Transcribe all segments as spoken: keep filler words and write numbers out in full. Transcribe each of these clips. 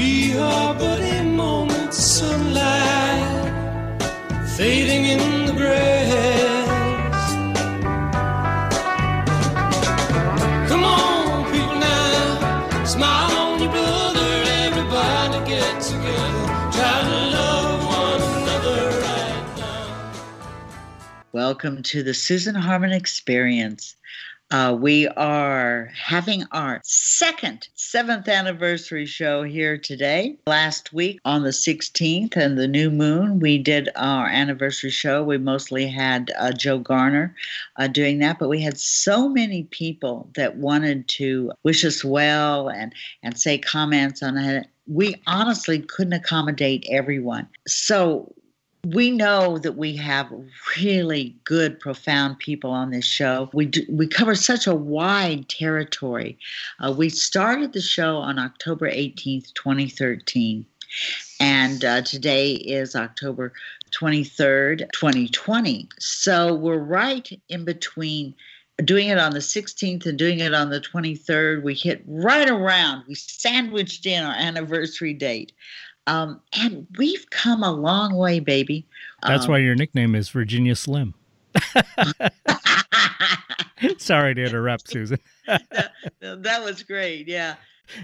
We are but a moment's sunlight fading in the grass. Come on, people now, smile on your brother, everybody get together, try to love one another right now. Welcome to the Susan Harmon Experience. Uh, we are having our second seventh anniversary show here today. Last week on the sixteenth and the new moon, we did our anniversary show. We mostly had uh, Joe Garner uh, doing that, but we had so many people that wanted to wish us well and, and say comments on it. We honestly couldn't accommodate everyone. So we know that we have really good, profound people on this show. We do, we cover such a wide territory. Uh, we started the show on October eighteenth, twenty thirteen, and uh, today is October twenty-third, twenty twenty. So we're right in between doing it on the sixteenth and doing it on the twenty-third. We hit right around, we sandwiched in our anniversary date. Um, and we've come a long way, baby. That's um, why your nickname is Virginia Slim. Sorry to interrupt, Susan. that, that was great, yeah.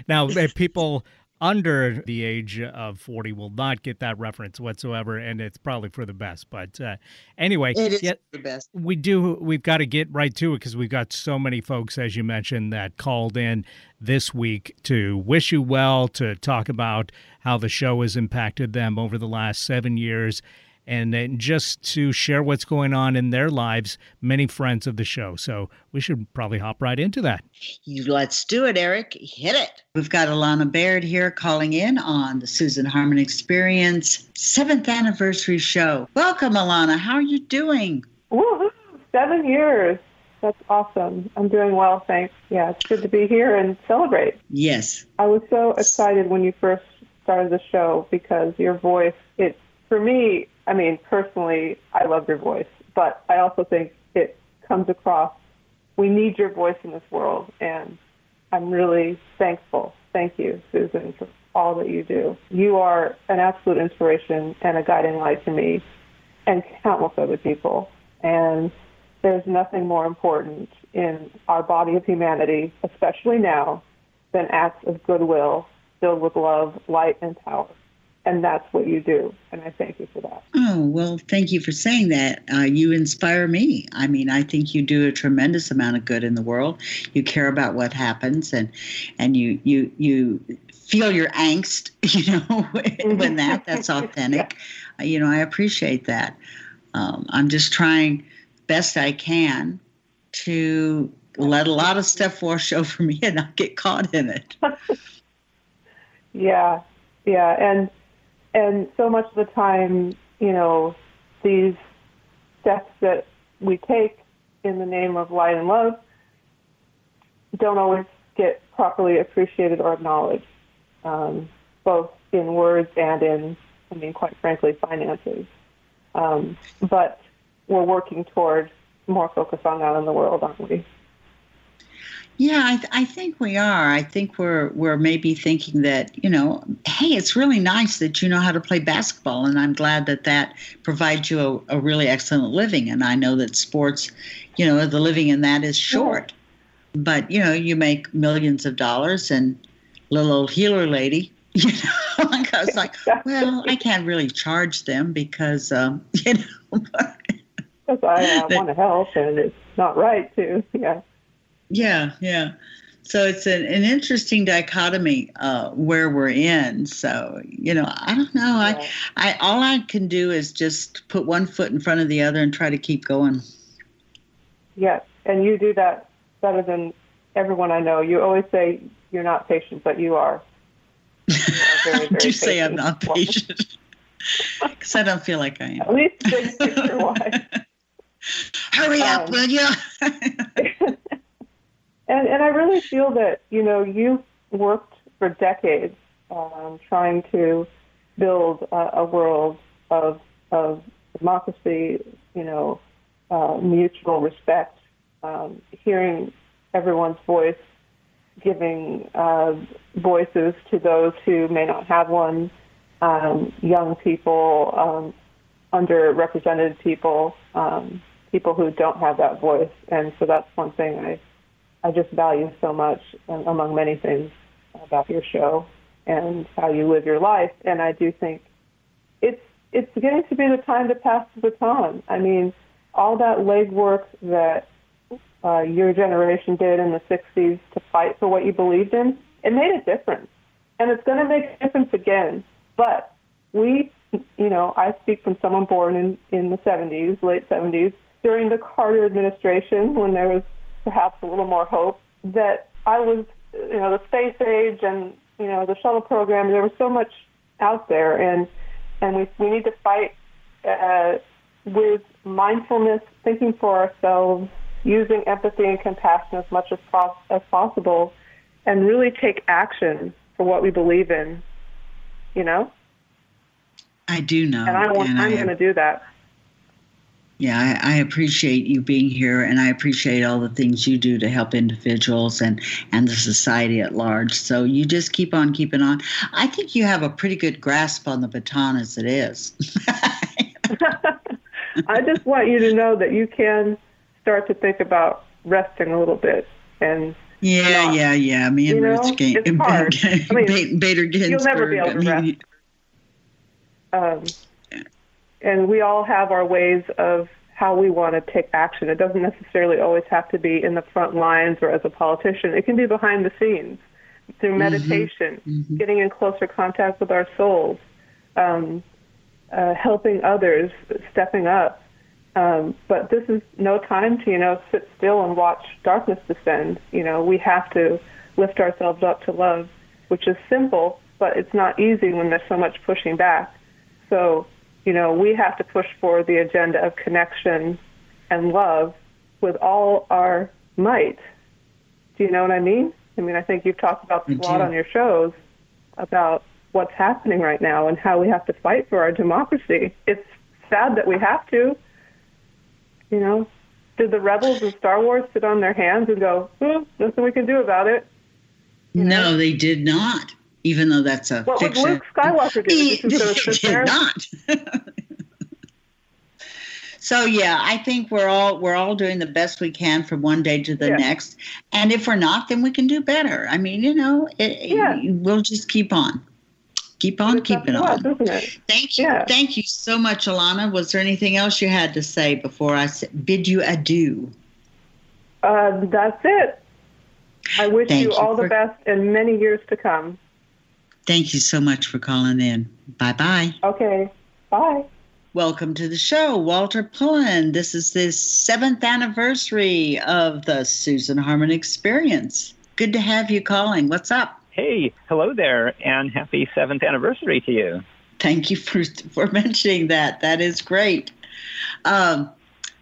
Now, people under the age of forty will not get that reference whatsoever, and it's probably for the best. But uh, anyway, it is yet, for the best. We do, we've got to get right to it because we've got so many folks, as you mentioned, that called in this week to wish you well, to talk about how the show has impacted them over the last seven years, and, and just to share what's going on in their lives, many friends of the show. So we should probably hop right into that. You, let's do it, Eric. Hit it. We've got Alana Baird here calling in on the Susan Harmon Experience seventh anniversary show. Welcome, Alana. How are you doing? Woohoo! Seven years. That's awesome. I'm doing well, thanks. Yeah, it's good to be here and celebrate. Yes. I was so excited when you first started the show because your voice, it, for me, I mean, personally, I love your voice, but I also think it comes across. We need your voice in this world, and I'm really thankful. Thank you, Susan, for all that you do. You are an absolute inspiration and a guiding light to me and countless other people, and there's nothing more important in our body of humanity, especially now, than acts of goodwill filled with love, light, and power. And that's what you do, and I thank you for that. Oh, well, thank you for saying that. Uh, you inspire me. I mean, I think you do a tremendous amount of good in the world. You care about what happens, and and you you you feel your angst, you know, when that, that's authentic. Yeah. You know, I appreciate that. Um, I'm just trying best I can to let a lot of stuff wash over me and not get caught in it. yeah, yeah, and... And so much of the time, you know, these steps that we take in the name of light and love don't always get properly appreciated or acknowledged, um, both in words and in, I mean, quite frankly, finances. Um, but we're working toward more focus on that in the world, aren't we? Yeah, I, th- I think we are. I think we're we're maybe thinking that, you know, hey, it's really nice that you know how to play basketball, and I'm glad that that provides you a, a really excellent living. And I know that sports, you know, the living in that is short. Sure. But, you know, you make millions of dollars, and little old healer lady, you know, like I was like, well, I can't really charge them because, um, you know. Because I uh, want to help, and it's not right to, yeah. Yeah, yeah. So it's an, an interesting dichotomy uh, where we're in. So, you know, I don't know. I, I all I can do is just put one foot in front of the other and try to keep going. Yes, and you do that better than everyone I know. You always say you're not patient, but you are. You are very, very I do say I'm not patient because I don't feel like I am. At least big picture wise. Hurry um, up, will you? And and I really feel that, you know, you've worked for decades um, trying to build a, a world of of democracy, you know, uh, mutual respect, um, hearing everyone's voice, giving uh, voices to those who may not have one, um, young people, um, underrepresented people, um, people who don't have that voice. And so that's one thing I, I just value so much, among many things, about your show and how you live your life. And I do think it's it's getting to be the time to pass the baton. I mean, all that legwork that uh, your generation did in the sixties to fight for what you believed in, it made a difference. And it's going to make a difference again. But we, you know, I speak from someone born in, in the seventies, late seventies, during the Carter administration, when there was perhaps a little more hope, that I was, you know, the space age and, you know, the shuttle program, there was so much out there. And and we we need to fight uh, with mindfulness, thinking for ourselves, using empathy and compassion as much as, pos- as possible, and really take action for what we believe in, you know? I do know. And, I want, and I'm going to do that. Yeah, I, I appreciate you being here, and I appreciate all the things you do to help individuals and, and the society at large. So you just keep on keeping on. I think you have a pretty good grasp on the baton as it is. I just want you to know that you can start to think about resting a little bit. And yeah, not, yeah, yeah. Me and Ruth Gaines. It's hard. I mean, Bader Ginsburg. You'll never be able to rest. Um, and we all have our ways of how we want to take action. It doesn't necessarily always have to be in the front lines or as a politician. It can be behind the scenes through meditation, mm-hmm. Mm-hmm. getting in closer contact with our souls, um, uh, helping others, stepping up. Um, but this is no time to, you know, sit still and watch darkness descend. You know, we have to lift ourselves up to love, which is simple, but it's not easy when there's so much pushing back. So, you know, we have to push for the agenda of connection and love with all our might. Do you know what I mean? I mean, I think you've talked about this a lot on your shows about what's happening right now and how we have to fight for our democracy. It's sad that we have to. You know, did the rebels in Star Wars sit on their hands and go, oh, nothing we can do about it? You no, know? They did not. Even though that's a what fiction. What would Luke Skywalker do? He, he did not. So yeah, I think we're all we're all doing the best we can from one day to the yeah. next, and if we're not, then we can do better. I mean, you know, it, yeah. it, we'll just keep on, keep on, it's keep it on. Us, isn't it? Thank you, yeah. thank you so much, Alana. Was there anything else you had to say before I bid you adieu? Uh, that's it. I wish thank you all you for- the best and many years to come. Thank you so much for calling in. Bye-bye. Okay. Bye. Welcome to the show, Walter Pullen. This is the seventh anniversary of the Susan Harmon Experience. Good to have you calling. What's up? Hey, hello there, and happy seventh anniversary to you. Thank you for, for mentioning that. That is great. Um,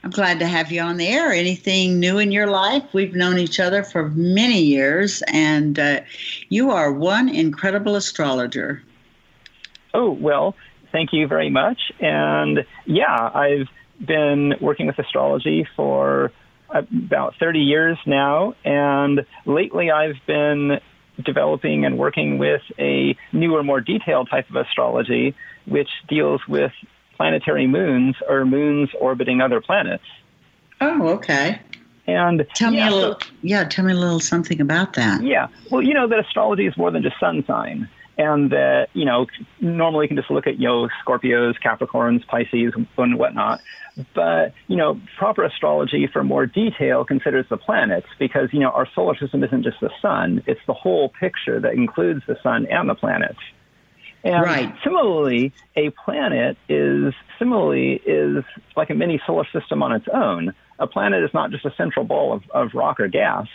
I'm glad to have you on the air. Anything new in your life? We've known each other for many years, and uh, you are one incredible astrologer. Oh, well, thank you very much. And, yeah, I've been working with astrology for about thirty years now, and lately I've been developing and working with a newer, more detailed type of astrology, which deals with planetary moons or moons orbiting other planets. Oh, okay. And tell yeah, me a little, so, yeah, tell me a little something about that. Yeah, well, you know that astrology is more than just sun sign, and that you know normally you can just look at you know Scorpios, Capricorns, Pisces, and whatnot. But you know, proper astrology for more detail considers the planets because you know our solar system isn't just the sun; it's the whole picture that includes the sun and the planets. And right. similarly, a planet is similarly is like a mini solar system on its own. A planet is not just a central ball of, of rock or gas,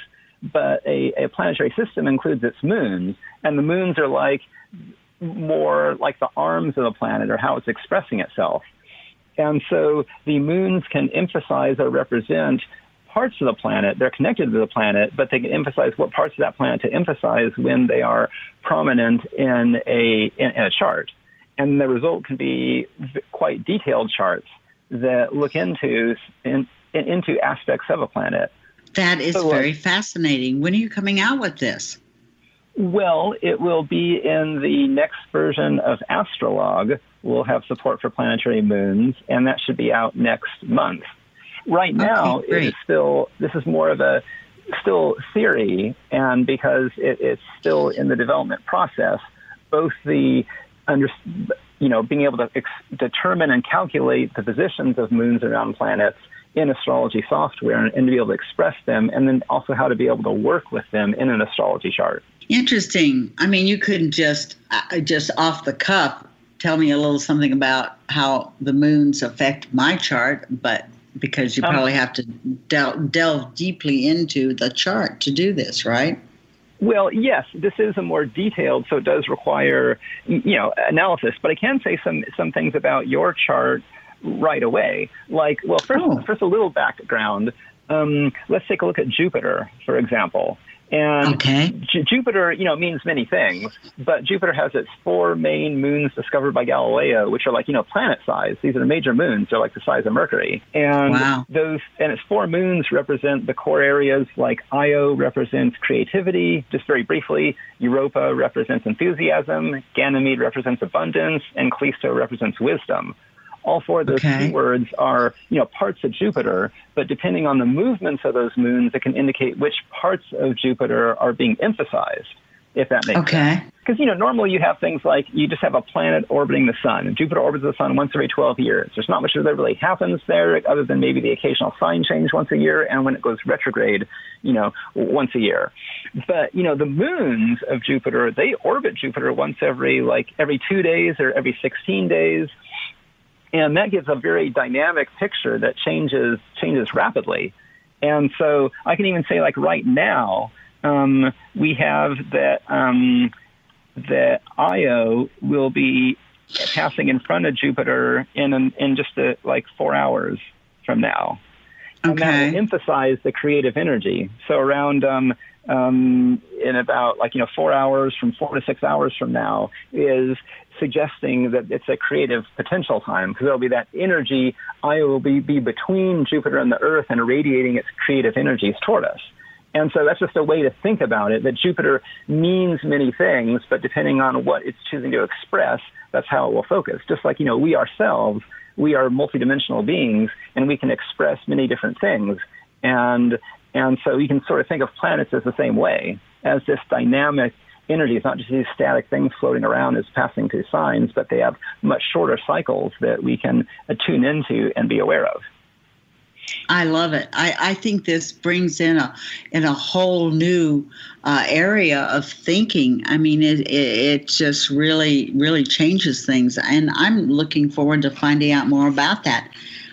but a, a planetary system includes its moons. And the moons are like more like the arms of the planet or how it's expressing itself. And so the moons can emphasize or represent parts of the planet. They're connected to the planet, but they can emphasize what parts of that planet to emphasize when they are prominent in a in, in a chart. And the result can be quite detailed charts that look into in, into aspects of a planet. That is so, very uh, fascinating. When are you coming out with this? Well, it will be in the next version of Astrolog. We'll have support for planetary moons, and that should be out next month. Right now, okay, great. It is still, this is more of a still theory, and because it, it's still in the development process, both the under, you know, being able to ex- determine and calculate the positions of moons around planets in astrology software, and, and to be able to express them, and then also how to be able to work with them in an astrology chart. Interesting. I mean, you couldn't just uh, just off the cuff tell me a little something about how the moons affect my chart, but because you um, probably have to del- delve deeply into the chart to do this, right? Well, yes, this is a more detailed, so it does require, you know, analysis. But I can say some some things about your chart right away. Like, well, first, oh. first a little background. Um, let's take a look at Jupiter, for example. And okay. J- Jupiter, you know, means many things, but Jupiter has its four main moons discovered by Galileo, which are like, you know, planet size. These are major moons. They're like the size of Mercury. And wow. those, and its four moons represent the core areas, like Io represents creativity, just very briefly. Europa represents enthusiasm. Ganymede represents abundance. And Callisto represents wisdom. All four of those okay. two words are, you know, parts of Jupiter, but depending on the movements of those moons, it can indicate which parts of Jupiter are being emphasized, if that makes okay. sense. Because, you know, normally you have things like you just have a planet orbiting the sun. Jupiter orbits the sun once every twelve years. There's not much that really happens there other than maybe the occasional sign change once a year and when it goes retrograde, you know, once a year. But, you know, the moons of Jupiter, they orbit Jupiter once every, like, every two days or every sixteen days. And that gives a very dynamic picture that changes changes rapidly. And so I can even say, like, right now, um, we have that um, that Io will be passing in front of Jupiter in an, in just a, like four hours from now. And okay. that will emphasize the creative energy. So around um, um, in about, like, you know, four hours from four to six hours from now is suggesting that it's a creative potential time, because there'll be that energy. Io will be, be between Jupiter and the Earth and irradiating its creative energies toward us. And so that's just a way to think about it, that Jupiter means many things, but depending on what it's choosing to express, that's how it will focus. Just like, you know, we ourselves, we are multidimensional beings, and we can express many different things. And and so you can sort of think of planets as the same way, as this dynamic energy. It's not just these static things floating around as passing through signs, but they have much shorter cycles that we can tune into and be aware of. I love it. I, I think this brings in a in a whole new uh, area of thinking. I mean, it, it it just really, really changes things. And I'm looking forward to finding out more about that.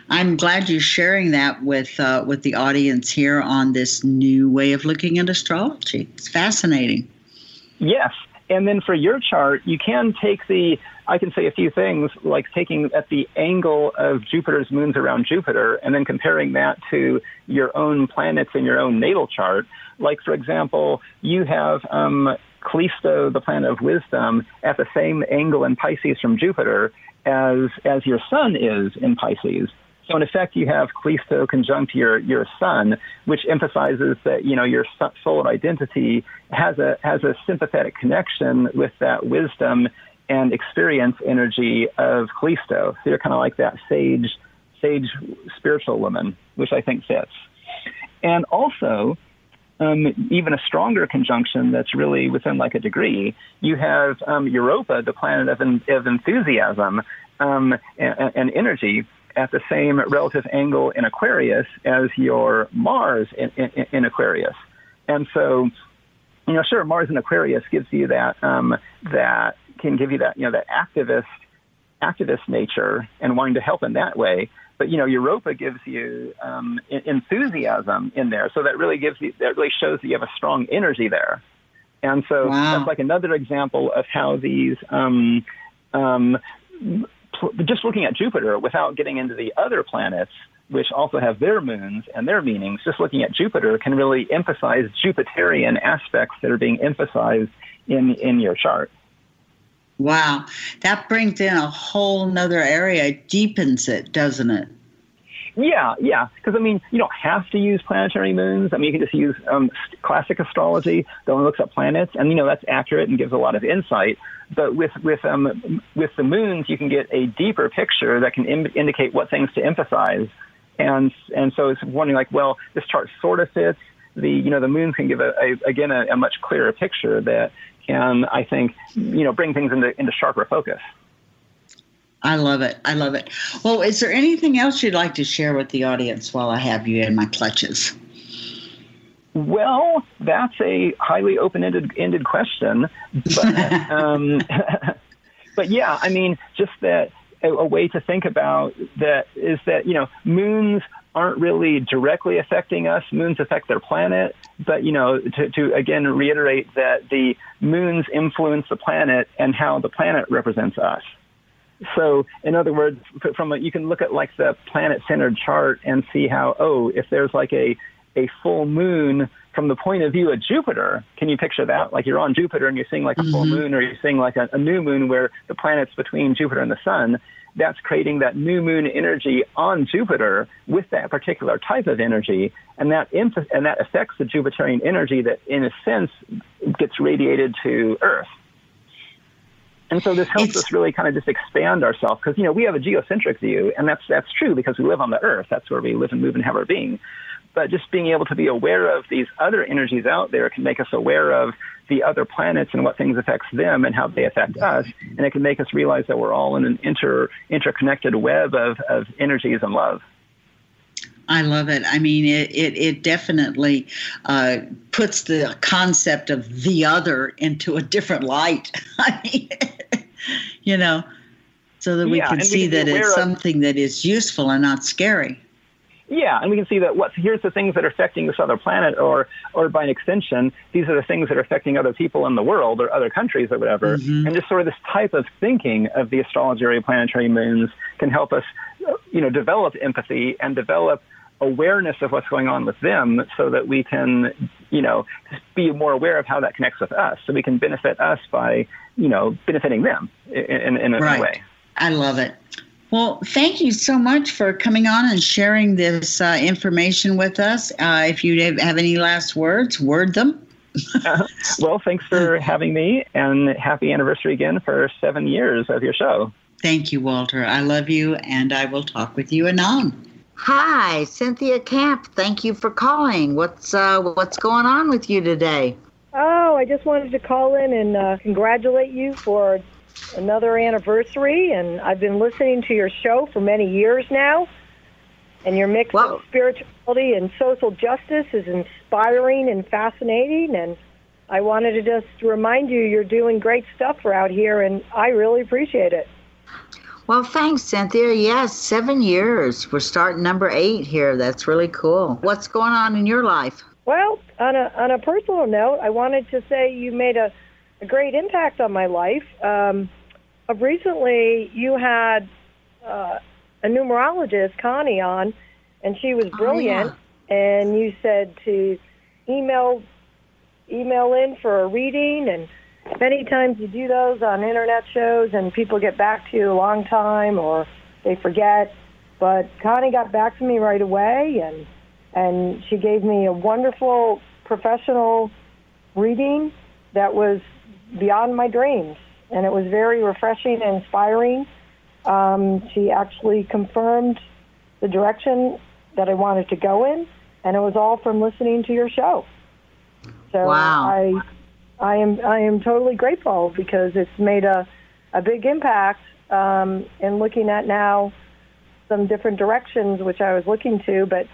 I'm glad you're sharing that with uh, with the audience here on this new way of looking at astrology. It's fascinating. Yes. And then for your chart, you can take the, I can say a few things, like taking at the angle of Jupiter's moons around Jupiter and then comparing that to your own planets in your own natal chart. Like, for example, you have um, Callisto, the planet of wisdom, at the same angle in Pisces from Jupiter as as your sun is in Pisces. So in effect, you have Callisto conjunct your, your sun, which emphasizes that, you know, your soul identity has a has a sympathetic connection with that wisdom and experience energy of Callisto. So you're kind of like that sage, sage spiritual woman, which I think fits. And also, um, even a stronger conjunction that's really within like a degree, you have um, Europa, the planet of, of enthusiasm um, and, and energy, at the same relative angle in Aquarius as your Mars in, in, in Aquarius. And so, you know, sure, Mars in Aquarius gives you that, um, that can give you that, you know, that activist, activist nature and wanting to help in that way. But, you know, Europa gives you um, enthusiasm in there. So that really gives you, that really shows that you have a strong energy there. And so wow. that's like another example of how these, um, um, just looking at Jupiter without getting into the other planets, which also have their moons and their meanings, just looking at Jupiter can really emphasize Jupiterian aspects that are being emphasized in, in your chart. Wow. That brings in a whole nother area. It deepens it, doesn't it? Yeah, yeah. Because, I mean, you don't have to use planetary moons. I mean, you can just use um, classic astrology that only looks at planets. And, you know, that's accurate and gives a lot of insight. But with with um, with the moons, you can get a deeper picture that can im- indicate what things to emphasize. And and so it's wondering, like, well, this chart sort of fits. The, you know, the moon can give, a, a again, a, a much clearer picture that can, I think, you know, bring things into, into sharper focus. I love it. I love it. Well, is there anything else you'd like to share with the audience while I have you in my clutches? Well, that's a highly open-ended ended question. But, um, but yeah, I mean, just that a, a way to think about that is that, you know, moons aren't really directly affecting us. Moons affect their planet. But, you know, to, to again reiterate that the moons influence the planet and how the planet represents us. So, in other words, from a, you can look at like the planet-centered chart and see how, oh, if there's like a, a full moon from the point of view of Jupiter, can you picture that? Like you're on Jupiter and you're seeing like a mm-hmm. full moon, or you're seeing like a, a new moon where the planet's between Jupiter and the sun. That's creating that new moon energy on Jupiter with that particular type of energy, and that inf- and that affects the Jupiterian energy that, in a sense, gets radiated to Earth. And so this helps it's, us really kind of just expand ourselves, because, you know, we have a geocentric view, and that's that's true because we live on the Earth. That's where we live and move and have our being. But just being able to be aware of these other energies out there can make us aware of the other planets and what things affects them and how they affect us. And it can make us realize that we're all in an inter interconnected web of, of energies and love. I love it. I mean, it it, it definitely uh, puts the concept of the other into a different light. I mean, you know, so that we yeah, can see we can that it's of, something that is useful and not scary. Yeah, and we can see that what here's the things that are affecting this other planet, or or by an extension, these are the things that are affecting other people in the world or other countries or whatever. Mm-hmm. And just sort of this type of thinking of the astrology or planetary moons can help us, you know, develop empathy and develop awareness of what's going on with them, so that we can, you know, be more aware of how that connects with us, so we can benefit us by, you know, benefiting them in, in a right. way. I love it. Well, thank you so much for coming on and sharing this uh, information with us. Uh, if you have any last words, word them. uh, well, thanks for having me, and happy anniversary again for seven years of your show. Thank you, Walter. I love you, and I will talk with you anon. Hi, Cynthia Camp. Thank you for calling. What's uh, what's going on with you today? Oh, I just wanted to call in and uh, congratulate you for another anniversary. And I've been listening to your show for many years now. And your mix Whoa. of spirituality and social justice is inspiring and fascinating. And I wanted to just remind you you're doing great stuff for out here, and I really appreciate it. Well, thanks, Cynthia. Yes, seven years. We're starting number eight here. That's really cool. What's going on in your life? Well, on a on a personal note, I wanted to say you made a, a great impact on my life. Um, recently, you had uh, a numerologist, Connie, on, and she was brilliant. Oh, yeah. And you said to email email in for a reading, and many times you do those on internet shows and people get back to you a long time or they forget. But Connie got back to me right away, and and she gave me a wonderful professional reading that was beyond my dreams. And it was very refreshing and inspiring. Um, she actually confirmed the direction that I wanted to go in, and it was all from listening to your show. So wow. I... I am I am totally grateful, because it's made a, a big impact um, in looking at now some different directions, which I was looking to, but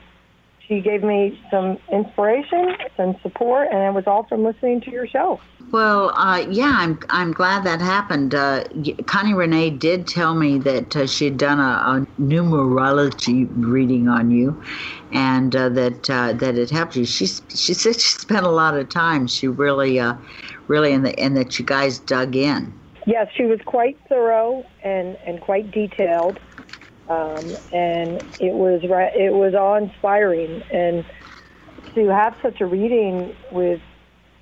she gave me some inspiration, some support, and it was all from listening to your show. Well, uh, yeah, I'm I'm glad that happened. Uh, Connie Renee did tell me that uh, she'd done a, a numerology reading on you, and uh, that uh, that it helped you. She she said she spent a lot of time. She really, uh, really, and and that you guys dug in. Yes, she was quite thorough and, and quite detailed, um, and it was it was awe inspiring, and to have such a reading with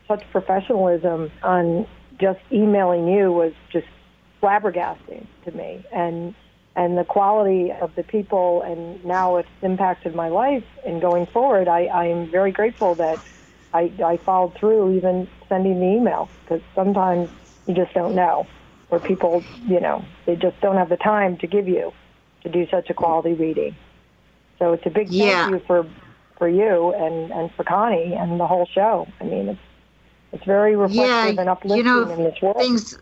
such professionalism on just emailing you was just flabbergasting to me. And and the quality of the people, and now it's impacted my life. And going forward, I, I am very grateful that I, I followed through, even sending the email, because sometimes you just don't know, or people, you know, they just don't have the time to give you to do such a quality reading. So it's a big yeah. thank you for for you and, and for Connie and the whole show. I mean, it's it's very reflective yeah, and uplifting you know, in this world. Things,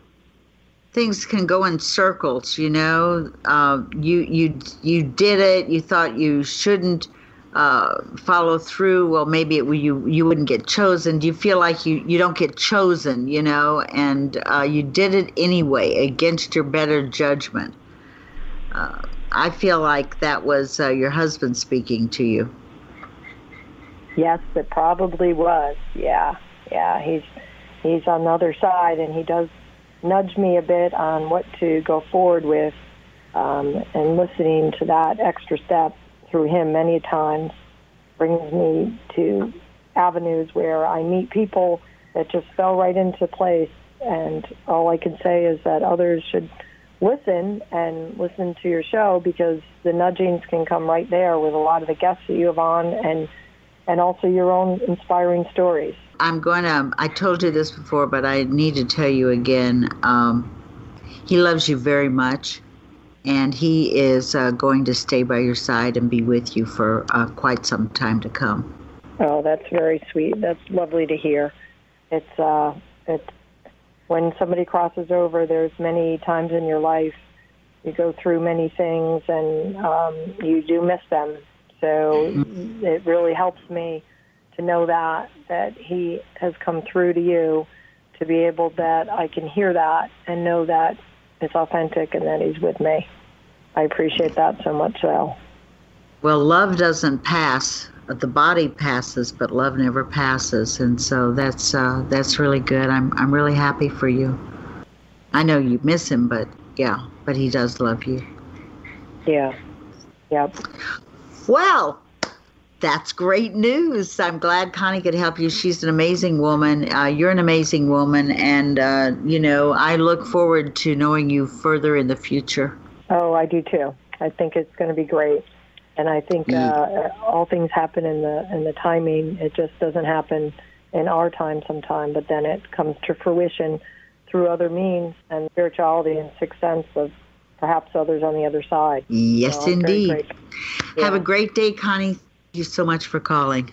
things can go in circles, you know. Uh, you you you did it. You thought you shouldn't uh, follow through. Well, maybe it, you you wouldn't get chosen. Do you feel like you, you don't get chosen, you know? And uh, you did it anyway against your better judgment. Uh, I feel like that was uh, your husband speaking to you. Yes, it probably was. Yeah, yeah. He's he's on the other side, and he does nudge me a bit on what to go forward with, um, and listening to that extra step through him many times brings me to avenues where I meet people that just fell right into place, and all I can say is that others should listen and listen to your show, because the nudgings can come right there with a lot of the guests that you have on, and and also your own inspiring stories. I'm going to, I told you this before, but I need to tell you again, um, he loves you very much, and he is uh, going to stay by your side and be with you for uh, quite some time to come. Oh, that's very sweet. That's lovely to hear. It's, uh, it's when somebody crosses over, there's many times in your life you go through many things, and um, you do miss them. So mm-hmm. it really helps me to know that, that he has come through to you, to be able that I can hear that and know that it's authentic and that he's with me. I appreciate that so much, Al. Well, love doesn't pass. The body passes, but love never passes. And so that's uh, that's really good. I'm I'm really happy for you. I know you miss him, but yeah, but he does love you. Yeah. Yep. Well, that's great news. I'm glad Connie could help you. She's an amazing woman. Uh, you're an amazing woman. And, uh, you know, I look forward to knowing you further in the future. Oh, I do too. I think it's going to be great. And I think uh, all things happen in the in the timing. It just doesn't happen in our time sometime, but then it comes to fruition through other means and spirituality and sixth sense of perhaps others on the other side. Yes, so indeed. Yeah. Have a great day, Connie. Thank you so much for calling.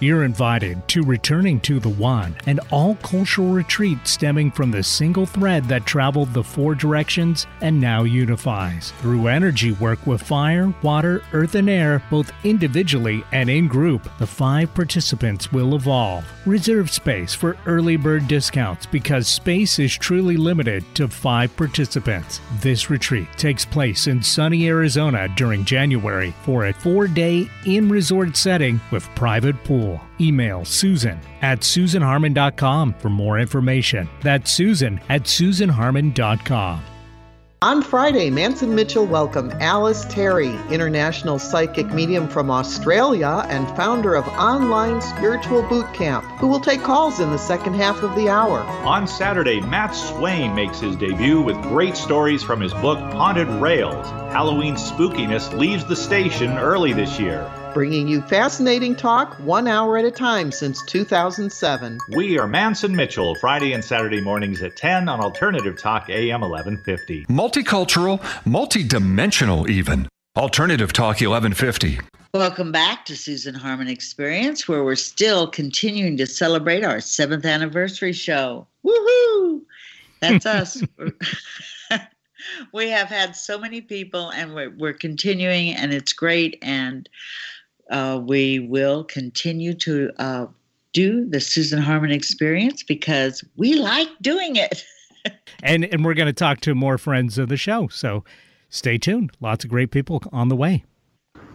You're invited to Returning to the One, an all-cultural retreat stemming from the single thread that traveled the four directions and now unifies. Through energy work with fire, water, earth, and air, both individually and in group, the five participants will evolve. Reserve space for early bird discounts because space is truly limited to five participants. This retreat takes place in sunny Arizona during January for a four-day in-resort setting with private pool. Email Susan at susan harmon dot com for more information. That's Susan at susan harmon dot com. On Friday, Manson Mitchell welcomed Alice Terry, international psychic medium from Australia and founder of Online Spiritual Boot Camp, who will take calls in the second half of the hour. On Saturday, Matt Swain makes his debut with great stories from his book, Haunted Rails. Halloween spookiness leaves the station early this year. Bringing you fascinating talk one hour at a time since two thousand seven. We are Manson Mitchell, Friday and Saturday mornings at ten on Alternative Talk A M eleven fifty. Multicultural, multidimensional even. Alternative Talk eleven fifty. Welcome back to Susan Harmon Experience, where we're still continuing to celebrate our seventh anniversary show. Woohoo! That's us. We have had so many people, and we're, we're continuing, and it's great, and Uh, we will continue to uh, do the Susan Harmon Experience because we like doing it. and and we're going to talk to more friends of the show, so stay tuned. Lots of great people on the way.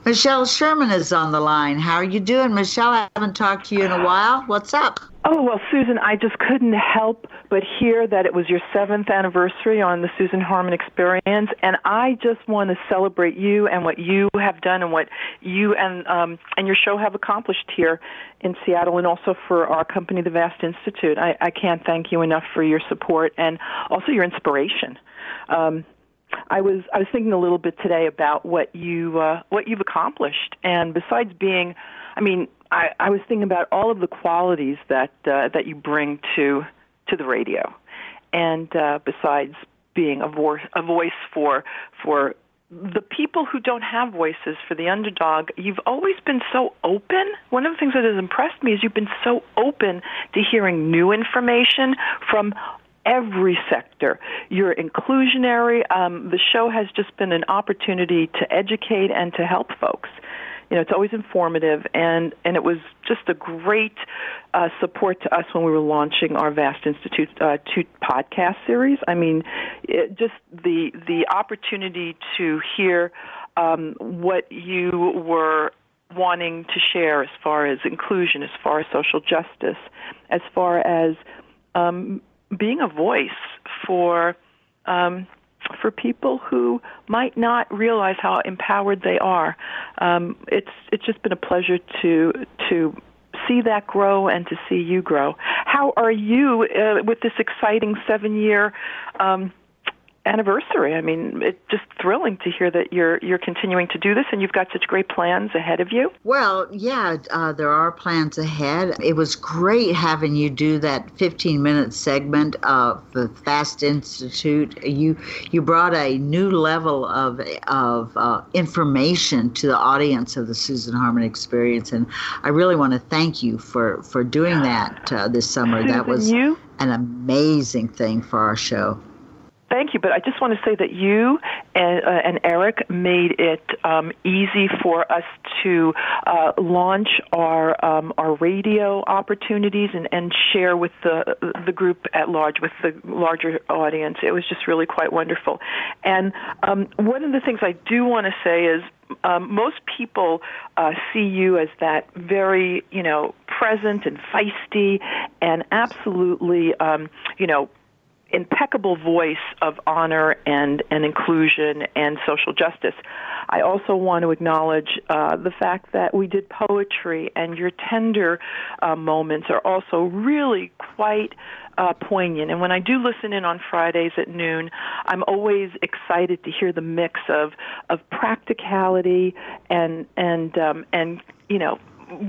Michelle Sherman is on the line. How are you doing, Michelle? I haven't talked to you in a while. What's up? Oh, well, Susan, I just couldn't help but hear that it was your seventh anniversary on the Susan Harmon Experience, and I just want to celebrate you and what you have done and what you and um, and your show have accomplished here in Seattle, and also for our company, The Vast Institute. I, I can't thank you enough for your support and also your inspiration. Um, I was I was thinking a little bit today about what you uh, what you've accomplished, and besides being, I mean, I, I was thinking about all of the qualities that uh, that you bring to to the radio, and uh, besides being a voice a voice for for the people who don't have voices, for the underdog, you've always been so open. One of the things that has impressed me is you've been so open to hearing new information from every sector. You're inclusionary. Um, the show has just been an opportunity to educate and to help folks. You know, it's always informative, and, and it was just a great uh, support to us when we were launching our Vast Institute uh, two podcast series. I mean, it, just the the opportunity to hear um, what you were wanting to share as far as inclusion, as far as social justice, as far as um, being a voice for um, for people who might not realize how empowered they are. Um, it's it's just been a pleasure to to see that grow and to see you grow. How are you uh, with this exciting seven-year um, anniversary? I mean, it's just thrilling to hear that you're you're continuing to do this, and you've got such great plans ahead of you. Well, yeah, uh, there are plans ahead. It was great having you do that fifteen-minute segment of the Vast Institute. You you brought a new level of of uh, information to the audience of the Susan Harmon Experience, and I really want to thank you for for doing that uh, this summer. Susan, that was you? An amazing thing for our show. Thank you, but I just want to say that you and, uh, and Eric made it um, easy for us to uh, launch our um, our radio opportunities and, and share with the the group at large, with the larger audience. It was just really quite wonderful. And um, one of the things I do want to say is um, most people uh, see you as that very, you know, present and feisty and absolutely, um, you know, impeccable voice of honor and, and inclusion and social justice. I also want to acknowledge uh, the fact that we did poetry, and your tender uh, moments are also really quite uh, poignant. And when I do listen in on Fridays at noon, I'm always excited to hear the mix of of practicality and and um, and you know,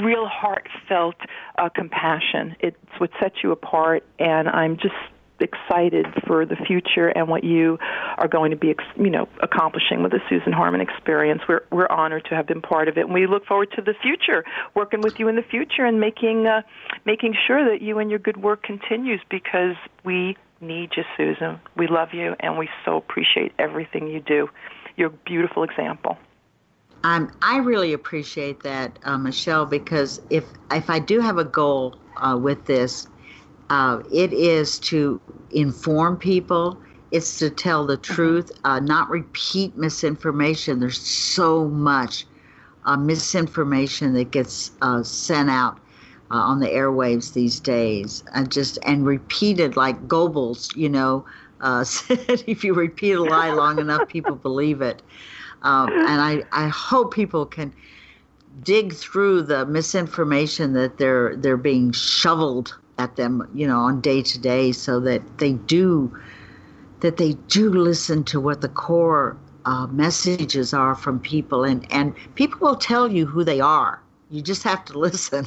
real heartfelt uh, compassion. It's what sets you apart, and I'm just excited for the future and what you are going to be, you know, accomplishing with the Susan Harmon Experience. We're we're honored to have been part of it, and we look forward to the future, working with you in the future and making uh, making sure that you and your good work continues, because we need you, Susan. We love you, and we so appreciate everything you do. You're a beautiful example. Um, I really appreciate that, uh, Michelle, because if if I do have a goal uh, with this, Uh, it is to inform people. It's to tell the truth, uh, not repeat misinformation. There's so much uh, misinformation that gets uh, sent out uh, on the airwaves these days, and just and repeated like Goebbels, you know, uh, said if you repeat a lie long enough, people believe it. Um, and I, I hope people can dig through the misinformation that they're they're being shoveled at them, you know, on day to day, so that they do, that they do listen to what the core uh, messages are from people, and, and people will tell you who they are. You just have to listen.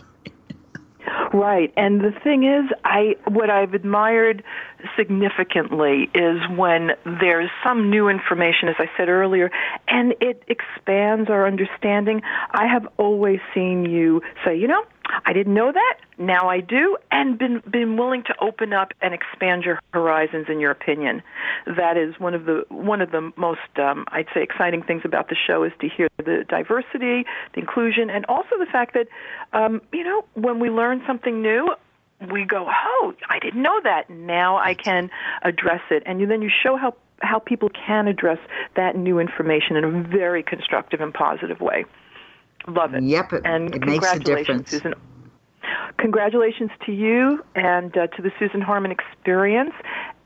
Right, and the thing is, I what I've admired significantly is when there's some new information, as I said earlier, and it expands our understanding. I have always seen you say, you know, I didn't know that, now I do, and been been willing to open up and expand your horizons in your opinion. That is one of the one of the most, um, I'd say, exciting things about the show, is to hear the diversity, the inclusion, and also the fact that, um, you know, when we learn something new, we go, oh, I didn't know that, now I can address it. And then you show how, how people can address that new information in a very constructive and positive way. Love it. Yep, it, and it congratulations, makes a difference. Susan. Congratulations to you and uh, to the Susan Harmon Experience,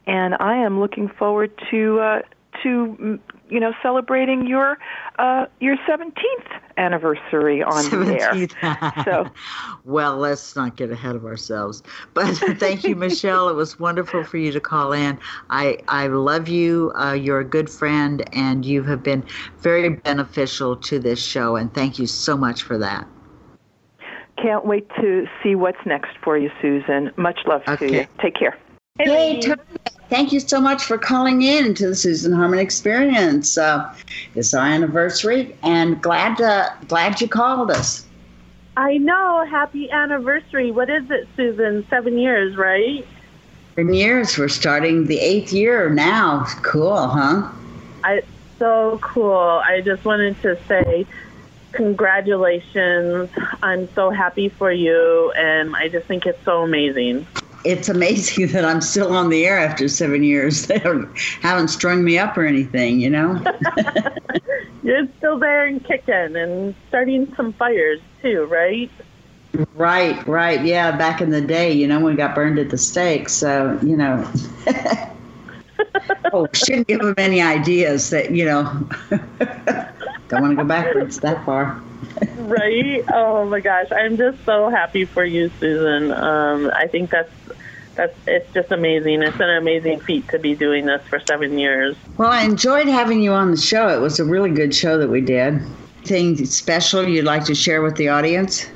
and I am looking forward to uh, to you know, celebrating your uh, your seventeenth anniversary on seventeenth. The air. So, well, let's not get ahead of ourselves. But thank you, Michelle. It was wonderful for you to call in. I, I love you. Uh, you're a good friend, and you have been very beneficial to this show, and thank you so much for that. Can't wait to see what's next for you, Susan. Much love okay. to you. Take care. Hey, Tony. Thank you so much for calling in to the Susan Harmon Experience. Uh, it's our anniversary, and glad to, glad you called us. I know. Happy anniversary. What is it, Susan? Seven years, right? Seven years. We're starting the eighth year now. Cool, huh? I so cool. I just wanted to say congratulations. I'm so happy for you, and I just think it's so amazing. It's amazing that I'm still on the air after seven years. They haven't strung me up or anything, you know? You're still there and kicking and starting some fires too, right? Right, right. Yeah, back in the day, you know, when we got burned at the stake. So, you know, oh, shouldn't give them any ideas that, you know, don't want to go backwards that far. Right? Oh, my gosh. I'm just so happy for you, Susan. Um, I think that's That's, it's just amazing. It's an amazing feat to be doing this for seven years. Well, I enjoyed having you on the show. It was a really good show that we did. Anything special you'd like to share with the audience?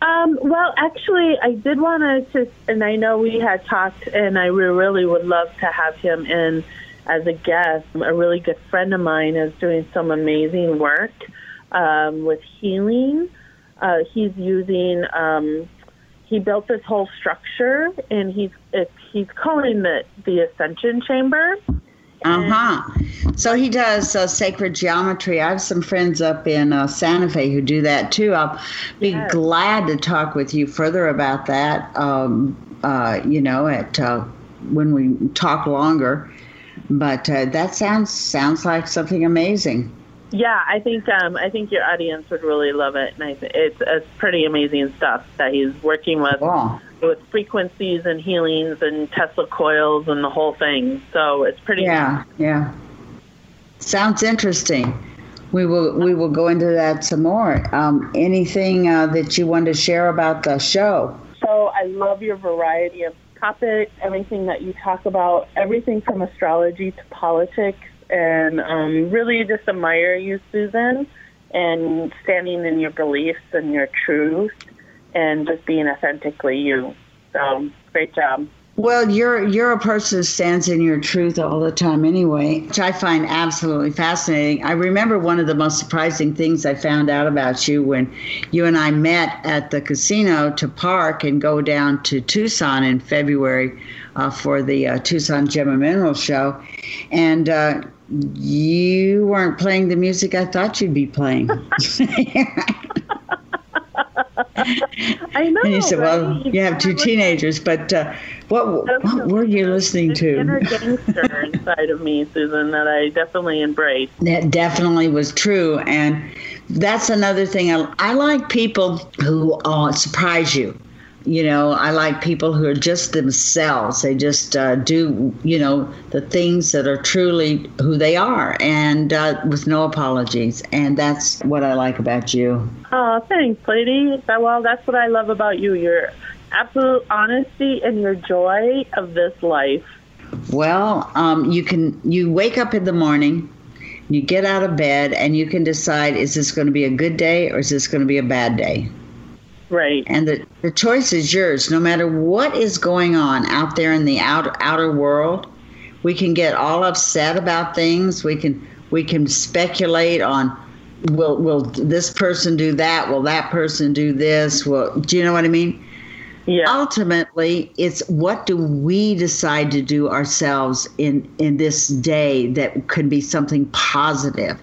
Um, well, actually, I did want to, and I know we had talked, and I really would love to have him in as a guest. A really good friend of mine is doing some amazing work um, with healing. Uh, he's using... Um, He built this whole structure, and he's it, he's calling it the Ascension Chamber. Uh-huh. So he does uh, sacred geometry. I have some friends up in uh, Santa Fe who do that, too. I'll be yes. glad to talk with you further about that, um, uh, you know, at uh, when we talk longer. But uh, that sounds sounds like something amazing. Yeah, I think um, I think your audience would really love it. And I th- it's, it's pretty amazing stuff that he's working with, wow. with frequencies and healings and Tesla coils and the whole thing. So it's pretty. Yeah, amazing. yeah. Sounds interesting. We will we will go into that some more. Um, anything uh, that you want to share about the show? So I love your variety of topics, everything that you talk about, everything from astrology to politics. And um, really just admire you, Susan, and standing in your beliefs and your truth and just being authentically you. So great job. Well, you're you're a person who stands in your truth all the time anyway, which I find absolutely fascinating. I remember one of the most surprising things I found out about you when you and I met at the casino to park and go down to Tucson in February uh, for the uh, Tucson Gem and Mineral Show. And uh, you weren't playing the music I thought you'd be playing. I know. And you said, well, right? you have two teenagers, but uh, what what were you listening to? The inner gangster inside of me, Susan, that I definitely embraced. That definitely was true. And that's another thing. I, I like people who uh, surprise you. You know, I like people who are just themselves. They just uh, do, you know, the things that are truly who they are, and uh, with no apologies. And that's what I like about you. Oh, thanks, lady. Well, that's what I love about you, your absolute honesty and your joy of this life. Well, um, you can you wake up in the morning, you get out of bed, and you can decide, is this going to be a good day or is this going to be a bad day? Right. And the, the choice is yours. No matter what is going on out there in the outer, outer world, we can get all upset about things. We can we can speculate on, will will this person do that? Will that person do this? Will, do you know what I mean? Yeah. Ultimately, it's what do we decide to do ourselves in, in this day that could be something positive?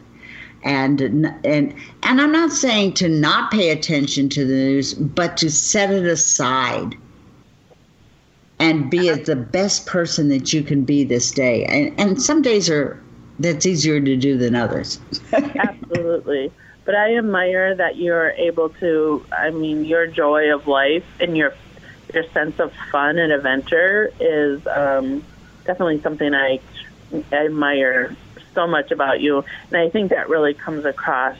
And and and I'm not saying to not pay attention to the news, but to set it aside and be the best person that you can be this day. And and some days are that's easier to do than others. Absolutely. But I admire that you're able to. I mean, your joy of life and your your sense of fun and adventure is um, definitely something I, I admire. so much about you. And I think that really comes across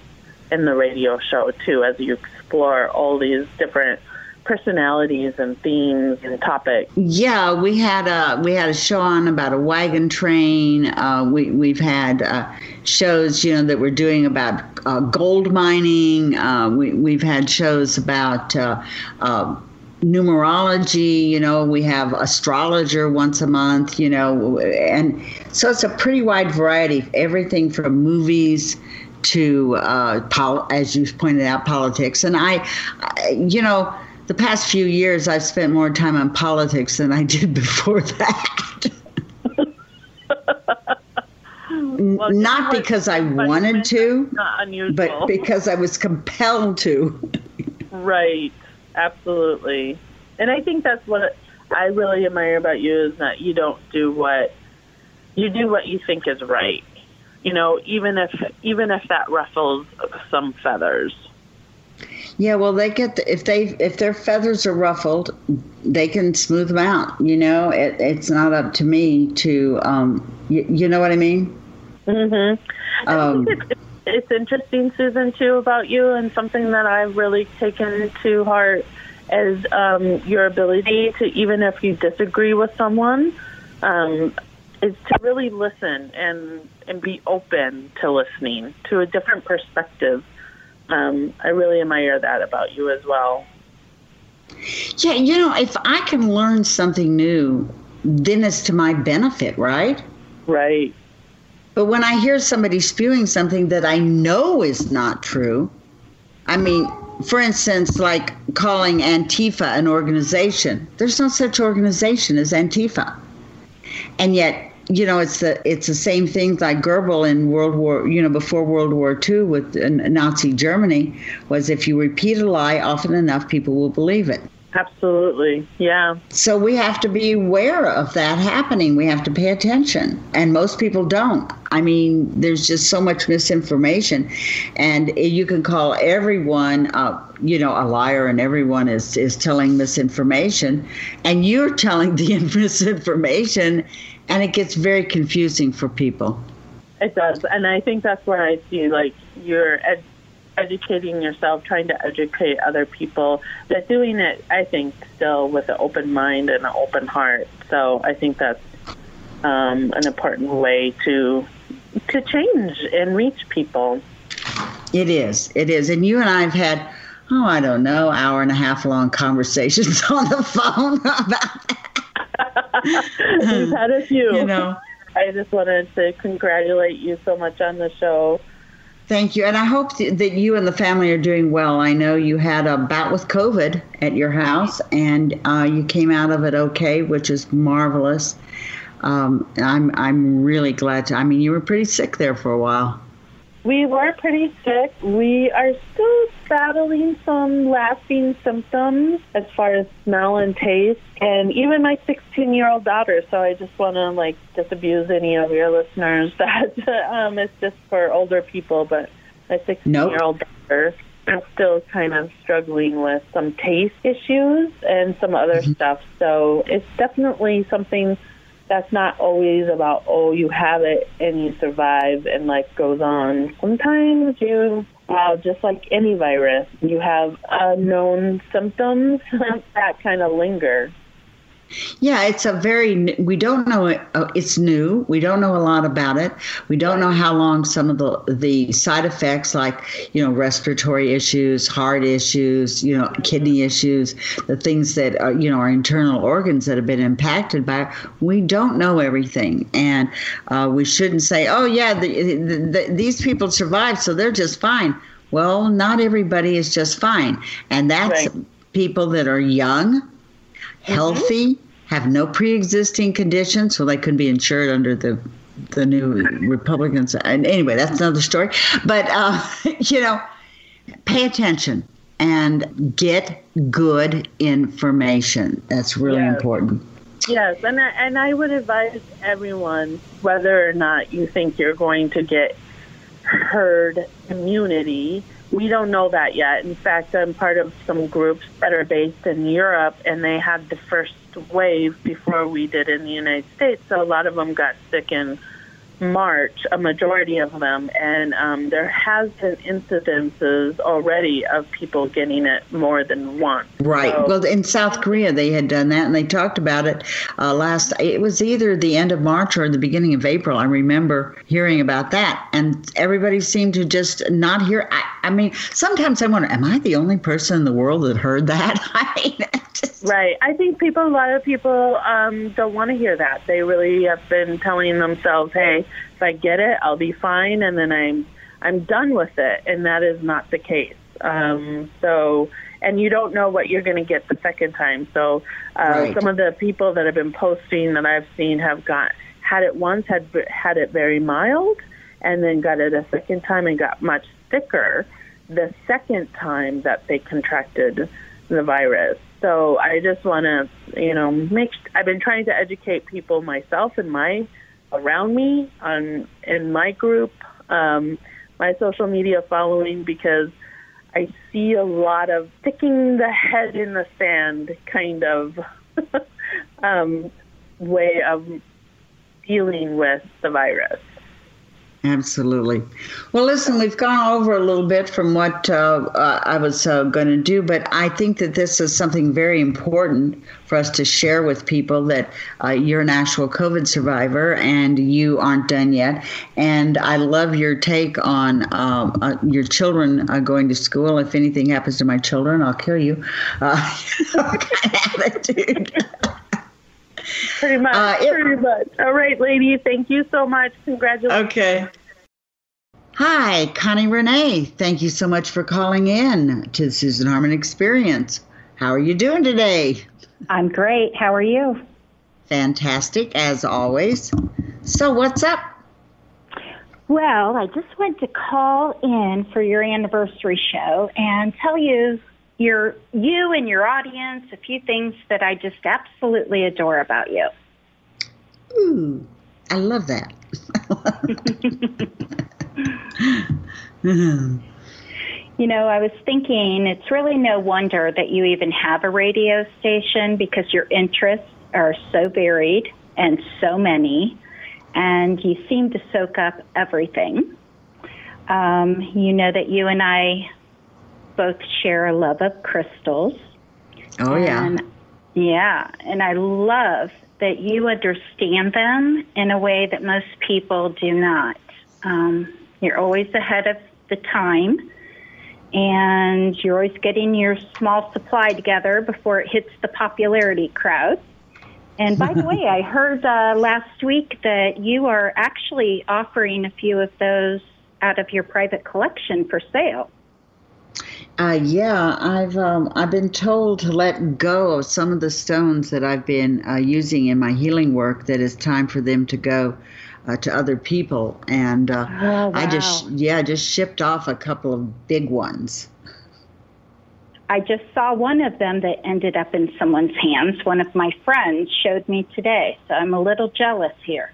in the radio show, too, as you explore all these different personalities and themes and topics. Yeah, we had a we had a show on about a wagon train. Uh, we we've had uh, shows, you know, that we're doing about uh, gold mining. Uh, we we've had shows about uh, uh, numerology. You know, we have astrologer once a month. You know, and so it's a pretty wide variety of everything from movies to uh, pol- as you pointed out, politics. And I, I you know. The past few years, I've spent more time on politics than I did before that. well, Not because I wanted to, but because I was compelled to. Right. Absolutely. And I think that's what I really admire about you is that you don't do what you do what you think is right. You know, even if even if that ruffles some feathers. Yeah, well, they get the, if they if their feathers are ruffled, they can smooth them out. You know, it, it's not up to me to, um, you, you know what I mean? Mm-hmm. Um, I think it's, it's interesting, Susan, too, about you, and something that I've really taken to heart is um, your ability to, even if you disagree with someone, um, is to really listen and and be open to listening to a different perspective. Um, I really admire that about you as well. Yeah, you know, if I can learn something new, then it's to my benefit, right? Right. But when I hear somebody spewing something that I know is not true, I mean, for instance, like calling Antifa an organization. There's no such organization as Antifa. And yet, you know, it's the it's the same thing like Goebbels in World War, you know, before World War Two with Nazi Germany, was if you repeat a lie often enough, people will believe it. Absolutely, yeah. So we have to be aware of that happening. We have to pay attention, and most people don't. I mean, there's just so much misinformation, and you can call everyone, uh, you know, a liar, and everyone is is telling misinformation, and you're telling the misinformation. And it gets very confusing for people. It does. And I think that's where I see, like, you're ed- educating yourself, trying to educate other people, but doing it, I think, still with an open mind and an open heart. So I think that's um, an important way to to change and reach people. It is. It is. And you and I have had, oh, I don't know, hour and a half long conversations on the phone about that. We've had a few. You know, I just wanted to congratulate you so much on the show. Thank you. And I hope th- that you and the family are doing well. I know you had a bout with COVID at your house, and uh, you came out of it okay, which is marvelous. Um, I'm I'm really glad to. I mean, you were pretty sick there for a while. We were pretty sick. We are still battling some lasting symptoms as far as smell and taste. And even my sixteen-year-old daughter, so I just want to, like, disabuse any of your listeners that um, it's just for older people. But my sixteen-year-old nope. daughter, I'm still kind of struggling with some taste issues and some other mm-hmm. stuff. So it's definitely something that's not always about, oh, you have it and you survive and life goes on. Sometimes you, uh, just like any virus, you have uh, known symptoms that kind of linger. Yeah, it's a very, we don't know, it, it's new. We don't know a lot about it. We don't know how long some of the, the side effects like, you know, respiratory issues, heart issues, you know, kidney issues, the things that, are, you know, our internal organs that have been impacted by it. We don't know everything. And uh, we shouldn't say, oh, yeah, the, the, the, these people survived, so they're just fine. Well, not everybody is just fine. And that's right. People that are young, healthy, have no pre-existing conditions, so they couldn't be insured under the the new Republicans. And anyway, that's another story. But, uh, you know, pay attention and get good information. That's really yes. important. Yes, and I, and I would advise everyone, whether or not you think you're going to get herd immunity, we don't know that yet. In fact, I'm part of some groups that are based in Europe, and they had the first wave before we did in the United States. So a lot of them got sick in March, a majority of them, and um, there has been incidences already of people getting it more than once. Right. So, well, in South Korea, they had done that, and they talked about it uh, last, it was either the end of March or the beginning of April. I remember hearing about that, and everybody seemed to just not hear. I, I mean, sometimes I wonder, am I the only person in the world that heard that? I mean, just... Right. I think people, a lot of people um, don't want to hear that. They really have been telling themselves, hey, if I get it, I'll be fine, and then I'm I'm done with it, and that is not the case. Um, so, and you don't know what you're going to get the second time. So, uh, right. Some of the people that have been posting that I've seen have got had it once, had had it very mild, and then got it a second time and got much thicker the second time that they contracted the virus. So, I just want to, you know, make. I've been trying to educate people myself and my. around me, on in my group, um, my social media following, because I see a lot of sticking the head in the sand kind of um, way of dealing with the virus. Absolutely. Well, listen, we've gone over a little bit from what uh, uh, I was uh, going to do, but I think that this is something very important for us to share with people, that uh, you're an actual COVID survivor and you aren't done yet. And I love your take on um, uh, your children uh, going to school. If anything happens to my children, I'll kill you. Uh, kind of attitude. Pretty much, uh, it, pretty much. All right, lady, thank you so much. Congratulations. Okay. Hi, Connie Renee. Thank you so much for calling in to the Susan Harmon Experience. How are you doing today? I'm great. How are you? Fantastic, as always. So what's up? Well, I just wanted to call in for your anniversary show and tell you Your, you and your audience, a few things that I just absolutely adore about you. Ooh, I love that. You know, I was thinking it's really no wonder that you even have a radio station, because your interests are so varied and so many, and you seem to soak up everything. Um, you know that you and I both share a love of crystals. Oh, yeah. And, yeah, and I love that you understand them in a way that most people do not. Um, you're always ahead of the time, and you're always getting your small supply together before it hits the popularity crowd. And by the way, I heard uh, last week that you are actually offering a few of those out of your private collection for sale. Uh, yeah, I've um, I've been told to let go of some of the stones that I've been uh, using in my healing work, that it's time for them to go uh, to other people. And uh, oh, wow. I just, yeah, just shipped off a couple of big ones. I just saw one of them that ended up in someone's hands. One of my friends showed me today, so I'm a little jealous here.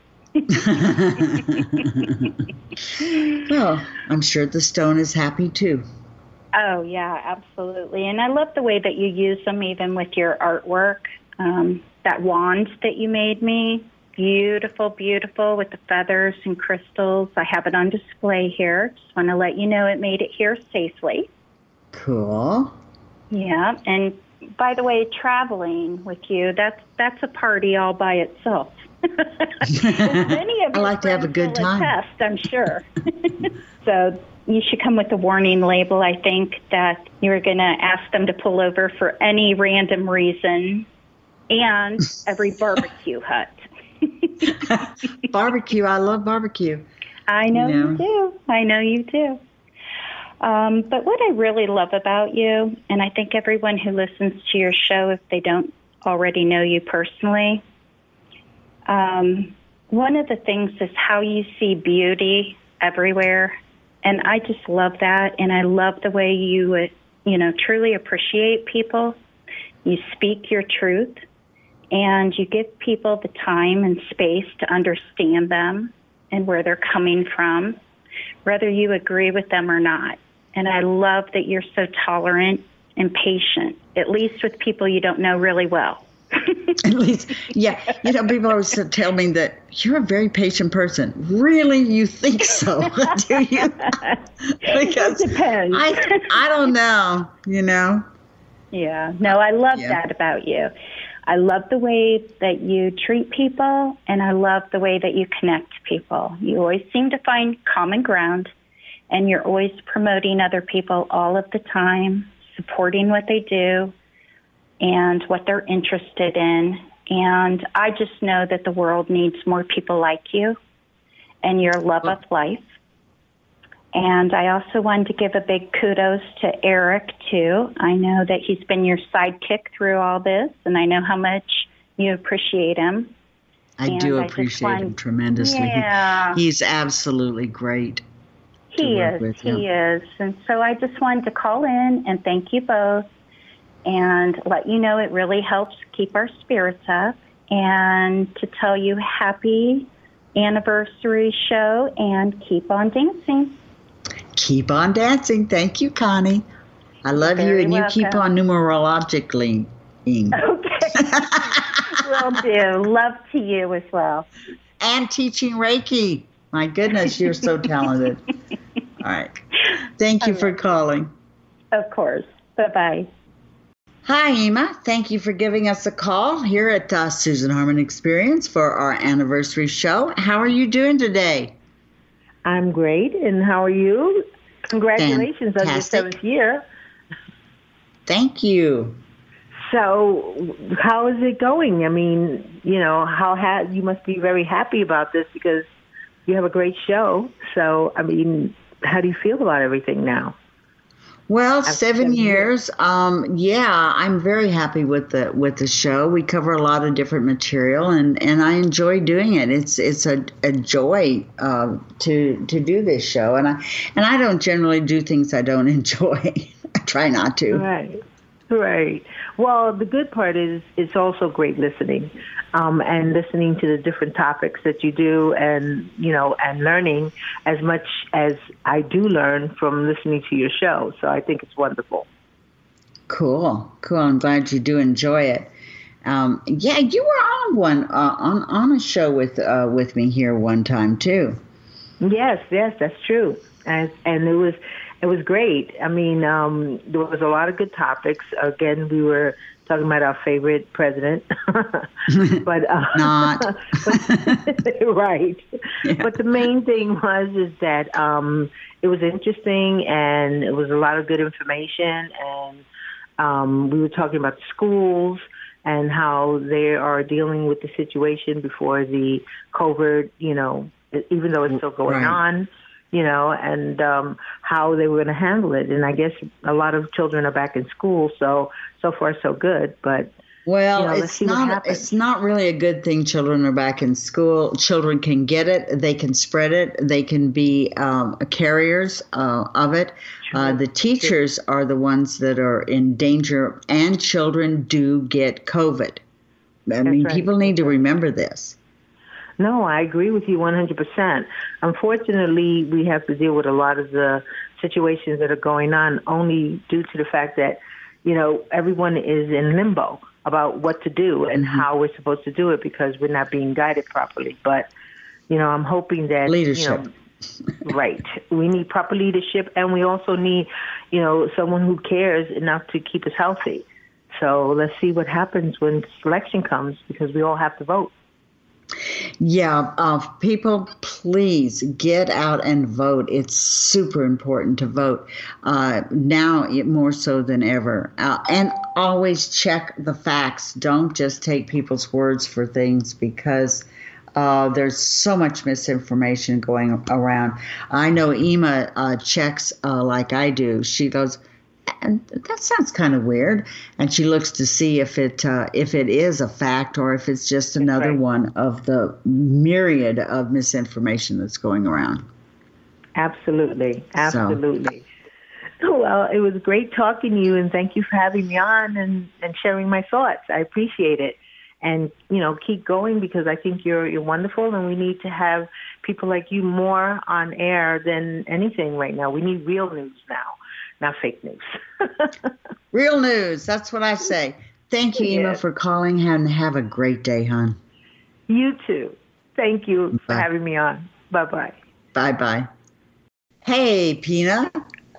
Well, I'm sure the stone is happy too. Oh, yeah, absolutely. And I love the way that you use them even with your artwork. Um, that wand that you made me, beautiful, beautiful, with the feathers and crystals. I have it on display here. Just want to let you know it made it here safely. Cool. Yeah, and by the way, traveling with you, that's that's a party all by itself. Many of I like to have a good time. Attest, I'm sure. So... you should come with a warning label, I think, that you're going to ask them to pull over for any random reason, and every barbecue hut. Barbecue. I love barbecue. I know you, know. you do. I know you do. Um, but what I really love about you, and I think everyone who listens to your show, if they don't already know you personally, um, one of the things is how you see beauty everywhere. And I just love that, and I love the way you, you know, truly appreciate people. You speak your truth, and you give people the time and space to understand them and where they're coming from, whether you agree with them or not. And I love that you're so tolerant and patient, at least with people you don't know really well. At least, yeah. You know, people always tell me that you're a very patient person. Really, you think so? Do you? Because it depends. I, I don't know. You know. Yeah. No, I love yeah. that about you. I love the way that you treat people, and I love the way that you connect people. You always seem to find common ground, and you're always promoting other people all of the time, supporting what they do and what they're interested in. And I just know that the world needs more people like you and your love of life. And I also wanted to give a big kudos to Eric, too. I know that he's been your sidekick through all this, and I know how much you appreciate him. I and do appreciate I wanted, him tremendously. Yeah. He, he's absolutely great. He is. He is. And so I just wanted to call in and thank you both and let you know it really helps keep our spirits up, and to tell you happy anniversary show and keep on dancing. Keep on dancing. Thank you, Connie. I love Very you, and welcome. You keep on numerologically. Okay. Will do. Love to you as well. And teaching Reiki. My goodness, you're so talented. All right. Thank you for calling. Of course. Bye-bye. Hi, Emma. Thank you for giving us a call here at the Susan Harmon Experience for our anniversary show. How are you doing today? I'm great, and how are you? Congratulations Fantastic. On your seventh year. Thank you. So, how is it going? I mean, you know, how ha- you must be very happy about this because you have a great show. So, I mean, how do you feel about everything now? Well, After seven, seven years. years. Um, yeah, I'm very happy with the with the show. We cover a lot of different material, and, and I enjoy doing it. It's it's a, a joy uh, to to do this show, and I and I don't generally do things I don't enjoy. I try not to. Right, right. Well, the good part is it's also great listening, um, and listening to the different topics that you do, and you know, and learning as much as I do learn from listening to your show. So I think it's wonderful. Cool, cool. I'm glad you do enjoy it. Um, yeah, you were on one uh, on on a show with uh, with me here one time too. Yes, yes, that's true, and and it was. It was great. I mean, um, there was a lot of good topics. Again, we were talking about our favorite president, but uh, not but, right. Yeah. But the main thing was is that um, it was interesting, and it was a lot of good information. And um, we were talking about schools and how they are dealing with the situation before the COVID. You know, even though it's still going right. on. You know, and um, how they were going to handle it. And I guess a lot of children are back in school, so so far so good. But well, you know, it's not it's not really a good thing. Children are back in school. Children can get it. They can spread it. They can be um, carriers uh, of it. Uh, the teachers are the ones that are in danger, and children do get COVID. I mean, people need to remember this. No, I agree with you one hundred percent. Unfortunately, we have to deal with a lot of the situations that are going on only due to the fact that, you know, everyone is in limbo about what to do and mm-hmm. how we're supposed to do it because we're not being guided properly. But, you know, I'm hoping that, leadership. You know, right. We need proper leadership, and we also need, you know, someone who cares enough to keep us healthy. So let's see what happens when election comes because we all have to vote. Yeah, uh, people, please get out and vote. It's super important to vote uh, now more so than ever. Uh, and always check the facts. Don't just take people's words for things because uh, there's so much misinformation going around. I know Emma uh, checks uh, like I do. She goes, and that sounds kind of weird. And she looks to see if it uh, if it is a fact or if it's just another right. one of the myriad of misinformation that's going around. Absolutely. Absolutely. So. Well, it was great talking to you, and thank you for having me on and, and sharing my thoughts. I appreciate it. And, you know, keep going because I think you're you're wonderful, and we need to have people like you more on air than anything right now. We need real news now. Not fake news. Real news. That's what I say. Thank you, Emma, for calling, and have a great day, hon. You too. Thank you for Bye. having me on. Bye-bye. Bye-bye. Hey, Pina.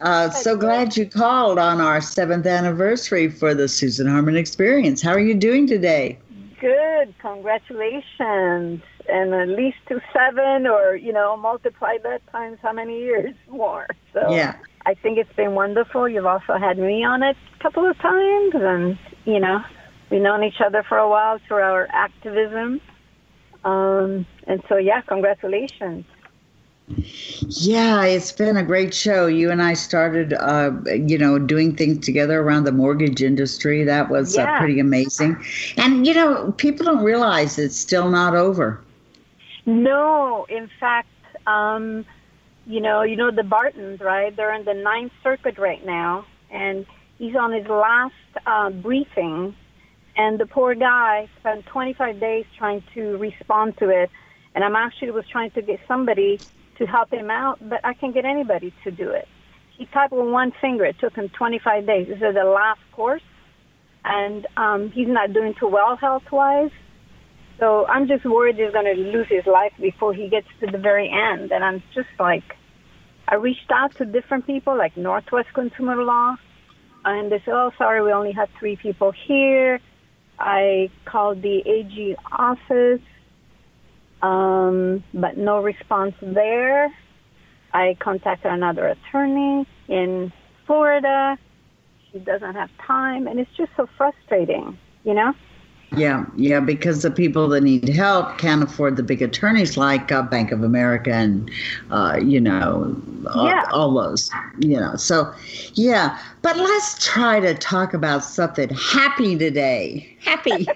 Uh, so glad you called on our seventh anniversary for the Susan Harmon Experience. How are you doing today? Good. Congratulations. And at least to seven, or, you know, multiply that times how many years more. So yeah. I think it's been wonderful. You've also had me on it a couple of times. And, you know, we've known each other for a while through our activism. Um, and so, yeah, congratulations. Yeah, it's been a great show. You and I started, uh, you know, doing things together around the mortgage industry. That was yeah. uh, pretty amazing. And, you know, people don't realize it's still not over. No, in fact, um, you know, you know the Bartons, right? They're in the Ninth Circuit right now, and he's on his last uh, briefing. And the poor guy spent twenty-five days trying to respond to it. And I'm actually was trying to get somebody to help him out, but I can't get anybody to do it. He typed with one finger. It took him twenty-five days. This is the last course. And um, he's not doing too well health-wise. So I'm just worried he's going to lose his life before he gets to the very end. And I'm just like, I reached out to different people, like Northwest Consumer Law. And they said, oh, sorry, we only have three people here. I called the A G office, um, but no response there. I contacted another attorney in Florida. She doesn't have time, and it's just so frustrating, you know? Yeah, yeah, because the people that need help can't afford the big attorneys like uh, Bank of America and, uh, you know, all, yeah. all those, you know. So, yeah, but let's try to talk about something happy today. Happy.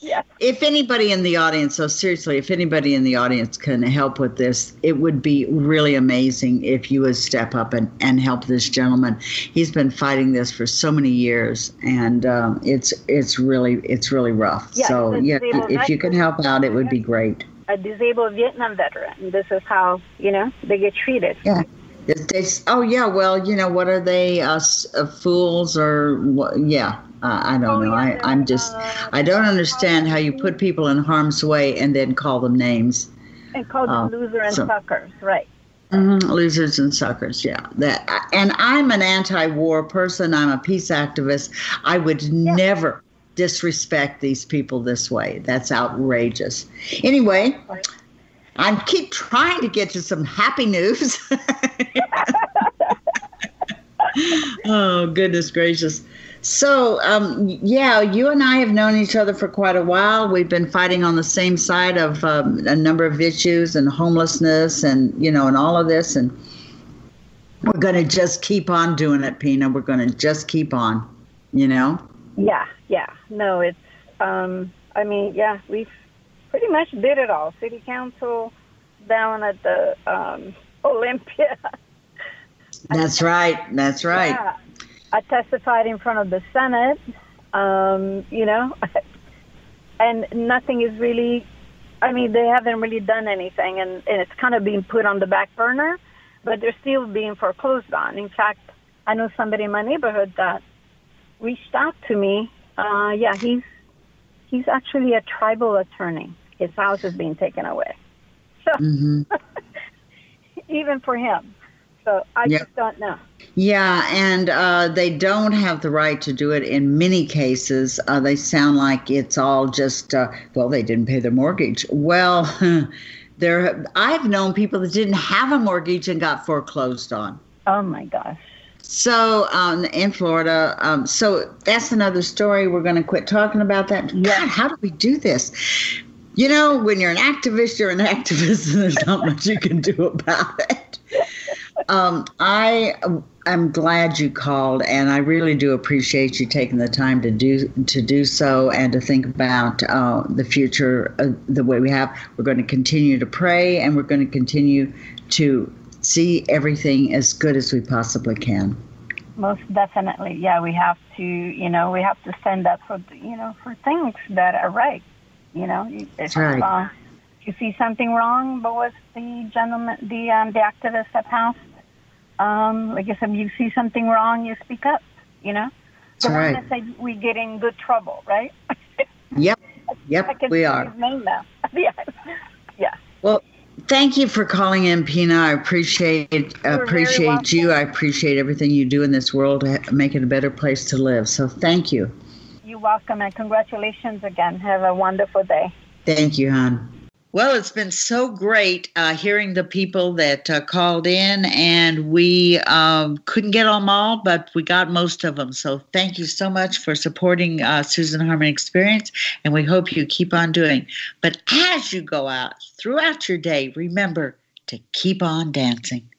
yeah. If anybody in the audience, so seriously, if anybody in the audience can help with this, it would be really amazing if you would step up and, and help this gentleman. He's been fighting this for so many years, and um, it's it's really it's really rough. Yeah, so yeah, if you can help out, it would be great. A disabled Vietnam veteran. This is how, you know, they get treated. Yeah. They, oh, yeah, well, you know, what are they, uh, fools or what? Yeah. Uh, I don't oh, know. Yeah, I, I'm just, uh, I don't understand how you put people in harm's way and then call them names. And call them uh, losers and so. suckers, right. Mm-hmm, losers and suckers, yeah. That. And I'm an anti-war person. I'm a peace activist. I would yeah. never disrespect these people this way. That's outrageous. Anyway, I keep trying to get to some happy news. Oh, goodness gracious. So, um, yeah, you and I have known each other for quite a while. We've been fighting on the same side of um, a number of issues and homelessness and, you know, and all of this. And we're going to just keep on doing it, Pina. We're going to just keep on, you know? Yeah, yeah. No, it's, um, I mean, yeah, we've pretty much did it all. City Council down at the um, Olympia. That's right. That's right. Yeah. I testified in front of the Senate, um, you know, and nothing is really, I mean, they haven't really done anything, and, and it's kind of being put on the back burner, but they're still being foreclosed on. In fact, I know somebody in my neighborhood that reached out to me. Uh, yeah, he's he's actually a tribal attorney. His house is being taken away. So mm-hmm. even for him. So I yep. just don't know. Yeah, and uh, they don't have the right to do it in many cases. Uh, they sound like it's all just, uh, well, they didn't pay their mortgage. Well, there. I've known people that didn't have a mortgage and got foreclosed on. Oh, my gosh. So um, in Florida, um, so that's another story. We're going to quit talking about that. Yeah. God, how do we do this? You know, when you're an activist, you're an activist, and there's not much you can do about it. Um, I am glad you called, and I really do appreciate you taking the time to do to do so and to think about uh, the future uh, the way we have. We're going to continue to pray, and we're going to continue to see everything as good as we possibly can. Most definitely. Yeah, we have to, you know, we have to stand up for, you know, for things that are right. You know, it's right. Uh, you see something wrong, but was the gentleman, the, um, the activist that passed? Um, like I said, you see something wrong, you speak up, you know? That's They're right. Going to say we get in good trouble, right? Yep. Yep. I can we are. Yeah. Yeah. Well, thank you for calling in, Pina. I appreciate You're appreciate you. I appreciate everything you do in this world to make it a better place to live. So thank you. You're welcome, and congratulations again. Have a wonderful day. Thank you, hon. Well, it's been so great uh, hearing the people that uh, called in, and we um, couldn't get them all, but we got most of them. So thank you so much for supporting uh, Susan Harmon Experience, and we hope you keep on doing. But as you go out throughout your day, remember to keep on dancing.